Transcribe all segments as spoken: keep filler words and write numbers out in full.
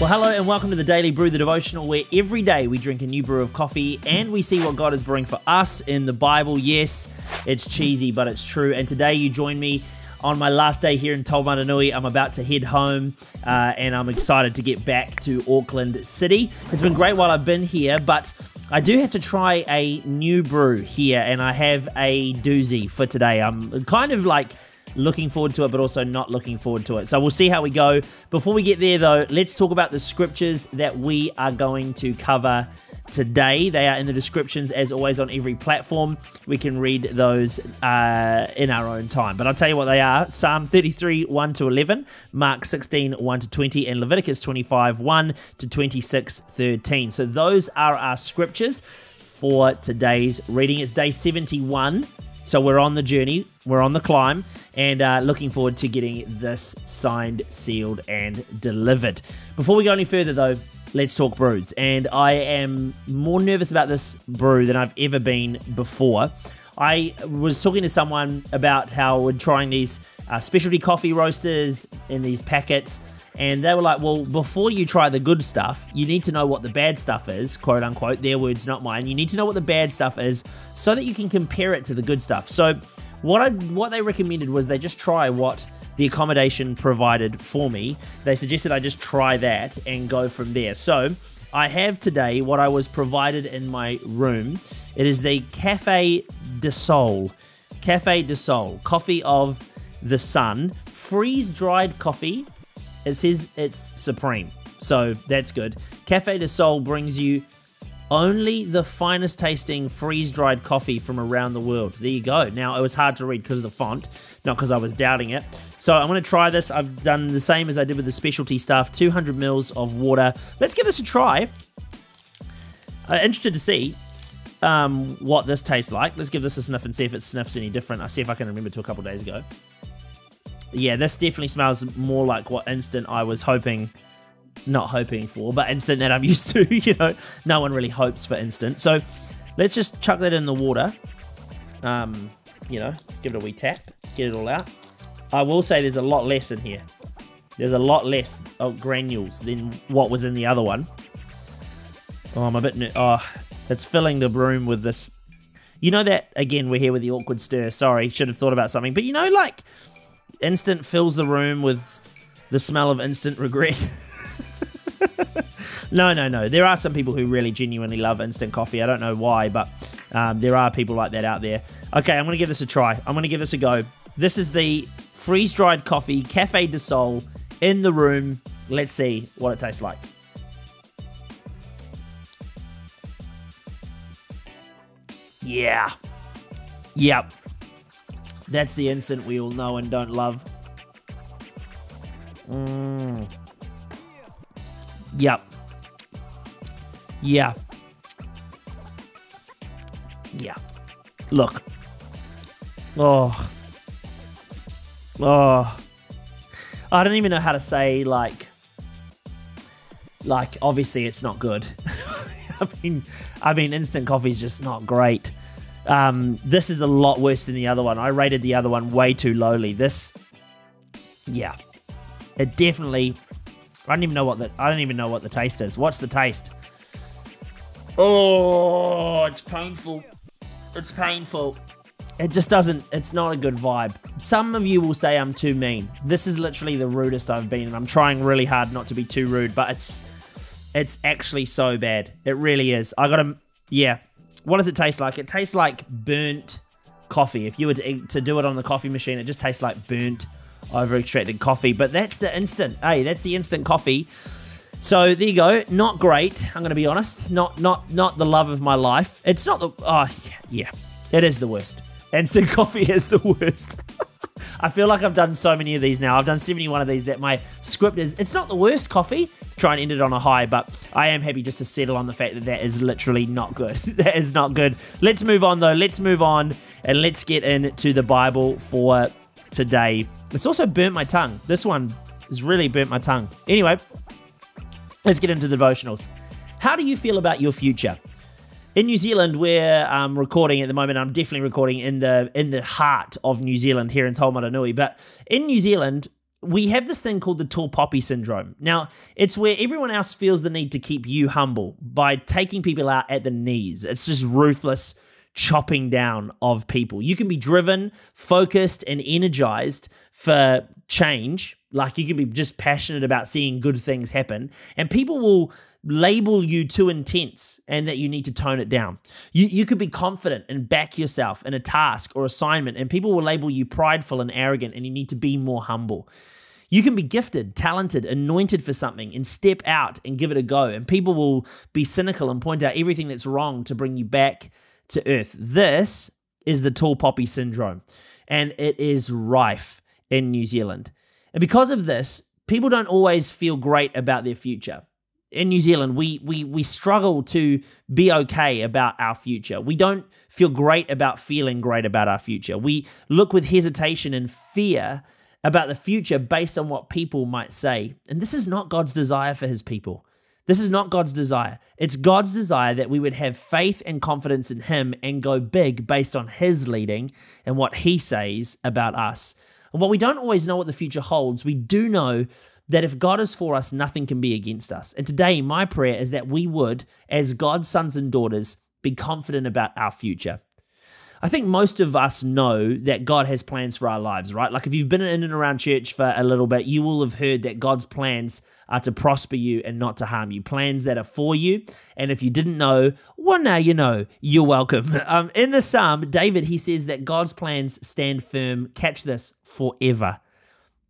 Well, hello and welcome to the Daily Brew, the devotional where every day we drink a new brew of coffee and we see what God is brewing for us in the Bible. Yes, it's cheesy, but it's true. And today you join me on my last day here in Taumarunui. I'm about to head home uh, and I'm excited to get back to Auckland City. It's been great while I've been here, but I do have to try a new brew here and I have a doozy for today. I'm kind of like looking forward to it, but also not looking forward to it. So we'll see how we go. Before we get there, though, let's talk about the scriptures that we are going to cover today. They are in the descriptions, as always, on every platform. We can read those uh, in our own time. But I'll tell you what they are. Psalm thirty-three, one to eleven, Mark sixteen, one to twenty, and Leviticus twenty-five, one to twenty-six, thirteen. So those are our scriptures for today's reading. It's day seventy-one. So we're on the journey, we're on the climb, and uh, looking forward to getting this signed, sealed, and delivered. Before we go any further, though, let's talk brews. And I am more nervous about this brew than I've ever been before. I was talking to someone about how we're trying these uh, specialty coffee roasters in these packets, and they were like, well, before you try the good stuff, you need to know what the bad stuff is, quote unquote, their words, not mine. You need to know what the bad stuff is so that you can compare it to the good stuff. So what I what they recommended was they just try what the accommodation provided for me. They suggested I just try that and go from there. So I have today what I was provided in my room. It is the Cafe de Sol. Cafe de Sol, coffee of the sun, freeze-dried coffee. It says it's supreme, so that's good. Cafe de Sol brings you only the finest tasting freeze-dried coffee from around the world. There you go. Now, it was hard to read because of the font, not because I was doubting it. So I'm going to try this. I've done the same as I did with the specialty stuff, two hundred mils of water. Let's give this a try. I'm interested to see um, what this tastes like. Let's give this a sniff and see if it sniffs any different. I'll see if I can remember to a couple days ago. Yeah, this definitely smells more like what instant I was hoping, not hoping for, but instant that I'm used to, you know. No one really hopes for instant. So let's just chuck that in the water, um, you know, give it a wee tap, get it all out. I will say there's a lot less in here. There's a lot less oh, granules than what was in the other one. Oh, I'm a bit, ner oh, it's filling the room with this. You know that, again, we're here with the awkward stir. Sorry, should have thought about something. But you know, like, instant fills the room with the smell of instant regret. No, no, no. There are some people who really genuinely love instant coffee. I don't know why, but um, there are people like that out there. Okay, I'm going to give this a try. I'm going to give this a go. This is the freeze-dried coffee, Cafe de Sol, in the room. Let's see what it tastes like. Yeah. Yep. That's the instant we all know and don't love. Mm. Yep. Yeah. Yeah. Look. Oh. Oh. I don't even know how to say, like, like, obviously it's not good. I mean, I mean, instant coffee's just not great. Um, this is a lot worse than the other one. I rated the other one way too lowly. This, yeah, it definitely. I don't even know what the. I don't even know what the taste is. What's the taste? Oh, it's painful. It's painful. It just doesn't. It's not a good vibe. Some of you will say I'm too mean. This is literally the rudest I've been, and I'm trying really hard not to be too rude. But it's, it's actually so bad. It really is. I gotta. Yeah. What does it taste like? It tastes like burnt coffee. If you were to, to do it on the coffee machine, it just tastes like burnt, over-extracted coffee. But that's the instant. Hey, that's the instant coffee. So there you go. Not great. I'm going to be honest. Not not not the love of my life. It's not the... Oh, yeah. It is the worst. Instant coffee is the worst. I feel like I've done so many of these now. I've done seventy-one of these that my script is... It's not the worst coffee. Try and end it on a high, but I am happy just to settle on the fact that that is literally not good. That is not good. Let's move on, though. Let's move on, and let's get into the Bible for today. It's also burnt my tongue. This one has really burnt my tongue. Anyway, let's get into the devotionals. How do you feel about your future? In New Zealand, where I'm recording at the moment, I'm definitely recording in the in the heart of New Zealand here in Taumarunui. But in New Zealand, we have this thing called the tall poppy syndrome. Now, it's where everyone else feels the need to keep you humble by taking people out at the knees. It's just ruthless chopping down of people. You can be driven, focused, and energized for change. Like, you can be just passionate about seeing good things happen, and people will label you too intense and that you need to tone it down. You, you could be confident and back yourself in a task or assignment, and people will label you prideful and arrogant, and you need to be more humble. You can be gifted, talented, anointed for something, and step out and give it a go, and people will be cynical and point out everything that's wrong to bring you back to earth. This is the tall poppy syndrome, and it is rife in New Zealand. And because of this, people don't always feel great about their future. In New Zealand, we we we struggle to be okay about our future. We don't feel great about feeling great about our future. We look with hesitation and fear about the future based on what people might say. And this is not God's desire for his people. This is not God's desire. It's God's desire that we would have faith and confidence in him and go big based on his leading and what he says about us. And while we don't always know what the future holds, we do know that if God is for us, nothing can be against us. And today, my prayer is that we would, as God's sons and daughters, be confident about our future. I think most of us know that God has plans for our lives, right? Like, if you've been in and around church for a little bit, you will have heard that God's plans are to prosper you and not to harm you, plans that are for you. And if you didn't know, well, now you know. You're welcome. Um, in the Psalm, David, he says that God's plans stand firm, catch this, forever.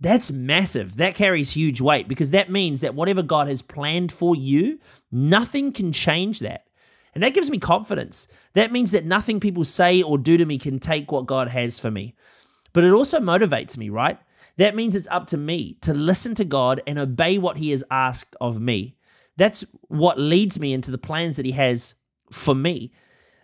That's massive. That carries huge weight, because that means that whatever God has planned for you, nothing can change that. And that gives me confidence. That means that nothing people say or do to me can take what God has for me. But it also motivates me, right? That means it's up to me to listen to God and obey what he has asked of me. That's what leads me into the plans that he has for me.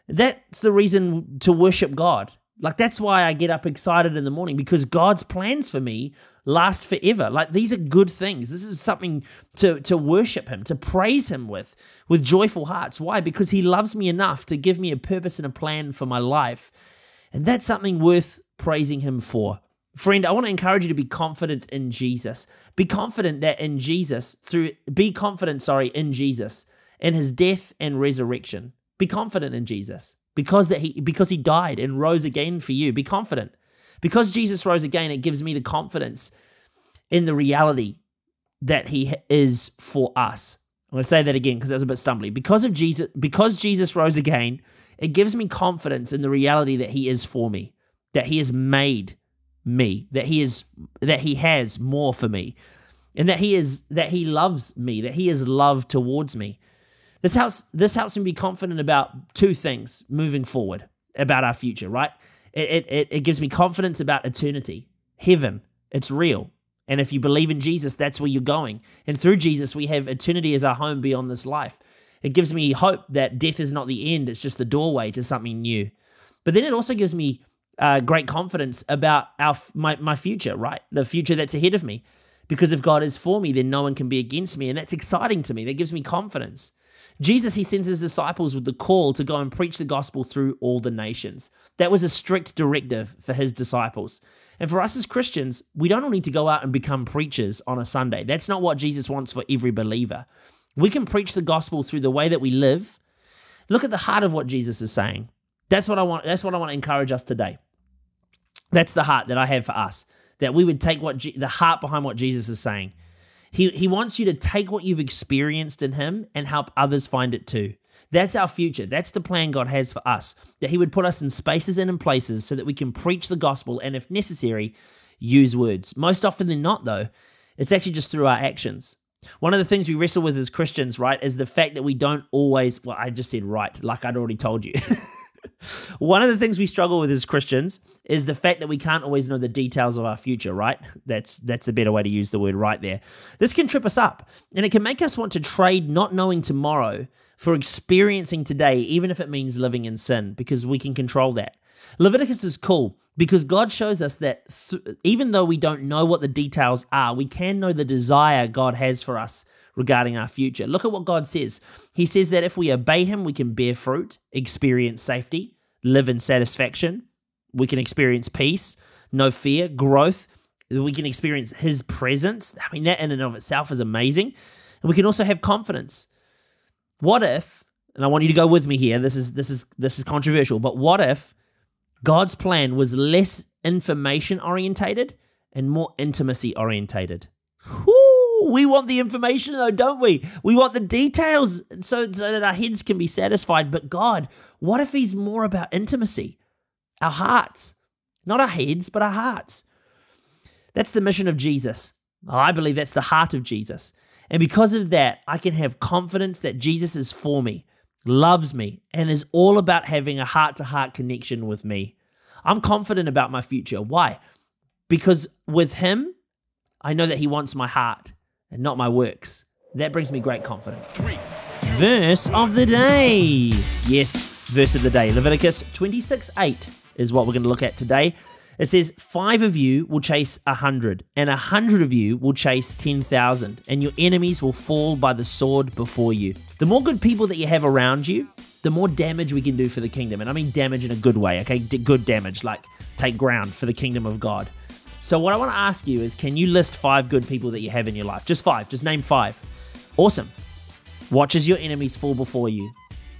That's the reason to worship God. Like, that's why I get up excited in the morning, because God's plans for me last forever. Like, these are good things. This is something to, to worship him, to praise him with, with joyful hearts. Why? Because he loves me enough to give me a purpose and a plan for my life. And that's something worth praising him for. Friend, I want to encourage you to be confident in Jesus. Be confident that in Jesus, through, be confident, sorry, in Jesus, in his death and resurrection. Be confident in Jesus. Because that he because he died and rose again for you. Be confident. Because Jesus rose again, it gives me the confidence in the reality that he is for us. I'm going to say that again because that was a bit stumbly. Because of Jesus, because Jesus rose again, it gives me confidence in the reality that he is for me, that he has made me, that he is that he has more for me, and that he is that he loves me, that he is love towards me. This helps, this helps me be confident about two things moving forward, about our future, right? It, it, it gives me confidence about eternity, heaven. It's real. And if you believe in Jesus, that's where you're going. And through Jesus, we have eternity as our home beyond this life. It gives me hope that death is not the end. It's just the doorway to something new. But then it also gives me uh, great confidence about our my, my future, right? The future that's ahead of me. Because if God is for me, then no one can be against me. And that's exciting to me. That gives me confidence. Jesus, he sends his disciples with the call to go and preach the gospel through all the nations. That was a strict directive for his disciples. And for us as Christians, we don't all need to go out and become preachers on a Sunday. That's not what Jesus wants for every believer. We can preach the gospel through the way that we live. Look at the heart of what Jesus is saying. That's what I want, that's what I want to encourage us today. That's the heart that I have for us, that we would take what Je- the heart behind what Jesus is saying. He, he wants you to take what you've experienced in him and help others find it too. That's our future. That's the plan God has for us, that he would put us in spaces and in places so that we can preach the gospel and, if necessary, use words. Most often than not, though, it's actually just through our actions. One of the things we wrestle with as Christians, right, is the fact that we don't always, well, I just said right, like I'd already told you. One of the things we struggle with as Christians is the fact that we can't always know the details of our future, right? That's that's a better way to use the word right there. This can trip us up, and it can make us want to trade not knowing tomorrow for experiencing today, even if it means living in sin, because we can control that. Leviticus is cool because God shows us that th- even though we don't know what the details are, we can know the desire God has for us regarding our future. Look at what God says. He says that if we obey him, we can bear fruit, experience safety, live in satisfaction. We can experience peace, no fear, growth, we can experience his presence. I mean, that in and of itself is amazing. And we can also have confidence. What if, and I want you to go with me here, this is this is this is controversial, but what if God's plan was less information orientated and more intimacy orientated? Whoo, we want the information though, don't we? We want the details so, so that our heads can be satisfied. But God, what if he's more about intimacy? Our hearts, not our heads, but our hearts. That's the mission of Jesus. I believe that's the heart of Jesus. And because of that, I can have confidence that Jesus is for me, loves me, and is all about having a heart-to-heart connection with me. I'm confident about my future. Why? Because with him, I know that he wants my heart and not my works. That brings me great confidence. Three. Verse of the day. Yes, verse of the day. Leviticus twenty-six eight is what we're going to look at today. It says, five of you will chase a hundred, and a hundred of you will chase ten thousand, and your enemies will fall by the sword before you. The more good people that you have around you, the more damage we can do for the kingdom. And I mean damage in a good way, okay? D- good damage, like take ground for the kingdom of God. So what I want to ask you is, can you list five good people that you have in your life? Just five, just name five. Awesome. Watch as your enemies fall before you.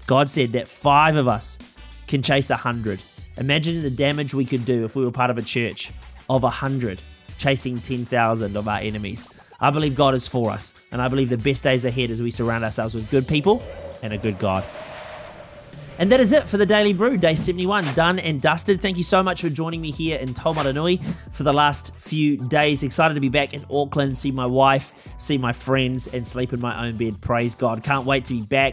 God said that five of us can chase a hundred. Imagine the damage we could do if we were part of a church of a hundred, chasing ten thousand of our enemies. I believe God is for us, and I believe the best days ahead as we surround ourselves with good people and a good God. And that is it for the Daily Brew, day seventy-one, done and dusted. Thank you so much for joining me here in Taumarunui for the last few days. Excited to be back in Auckland, see my wife, see my friends, and sleep in my own bed. Praise God. Can't wait to be back.